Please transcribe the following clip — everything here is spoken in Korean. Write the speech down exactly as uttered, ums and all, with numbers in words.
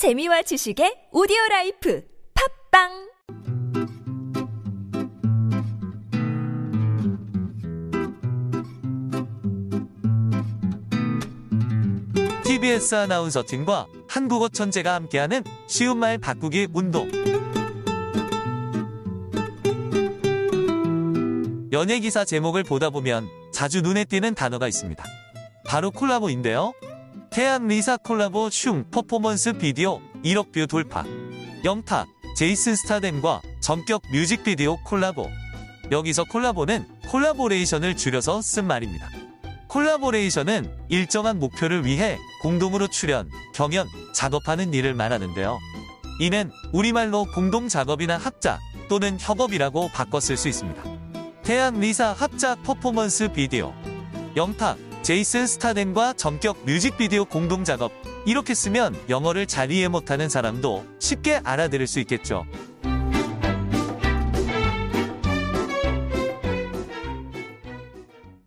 재미와 지식의 오디오라이프 팟빵. 티비에스 아나운서 팀과 한국어 천재가 함께하는 쉬운 말 바꾸기 운동. 연예기사 제목을 보다 보면 자주 눈에 띄는 단어가 있습니다. 바로 콜라보인데요. 태양리사 콜라보 슝 퍼포먼스 비디오 일억 뷰 돌파. 영탁, 제이슨 스타뎀과 전격 뮤직비디오 콜라보. 여기서 콜라보는 콜라보레이션을 줄여서 쓴 말입니다. 콜라보레이션은 일정한 목표를 위해 공동으로 출연, 경연, 작업하는 일을 말하는데요. 이는 우리말로 공동작업이나 합작 또는 협업이라고 바꿔 쓸 수 있습니다. 태양리사 합작 퍼포먼스 비디오, 영탁, 제이슨 스타뎀과 전격 뮤직비디오 공동작업. 이렇게 쓰면 영어를 잘 이해 못하는 사람도 쉽게 알아들을 수 있겠죠.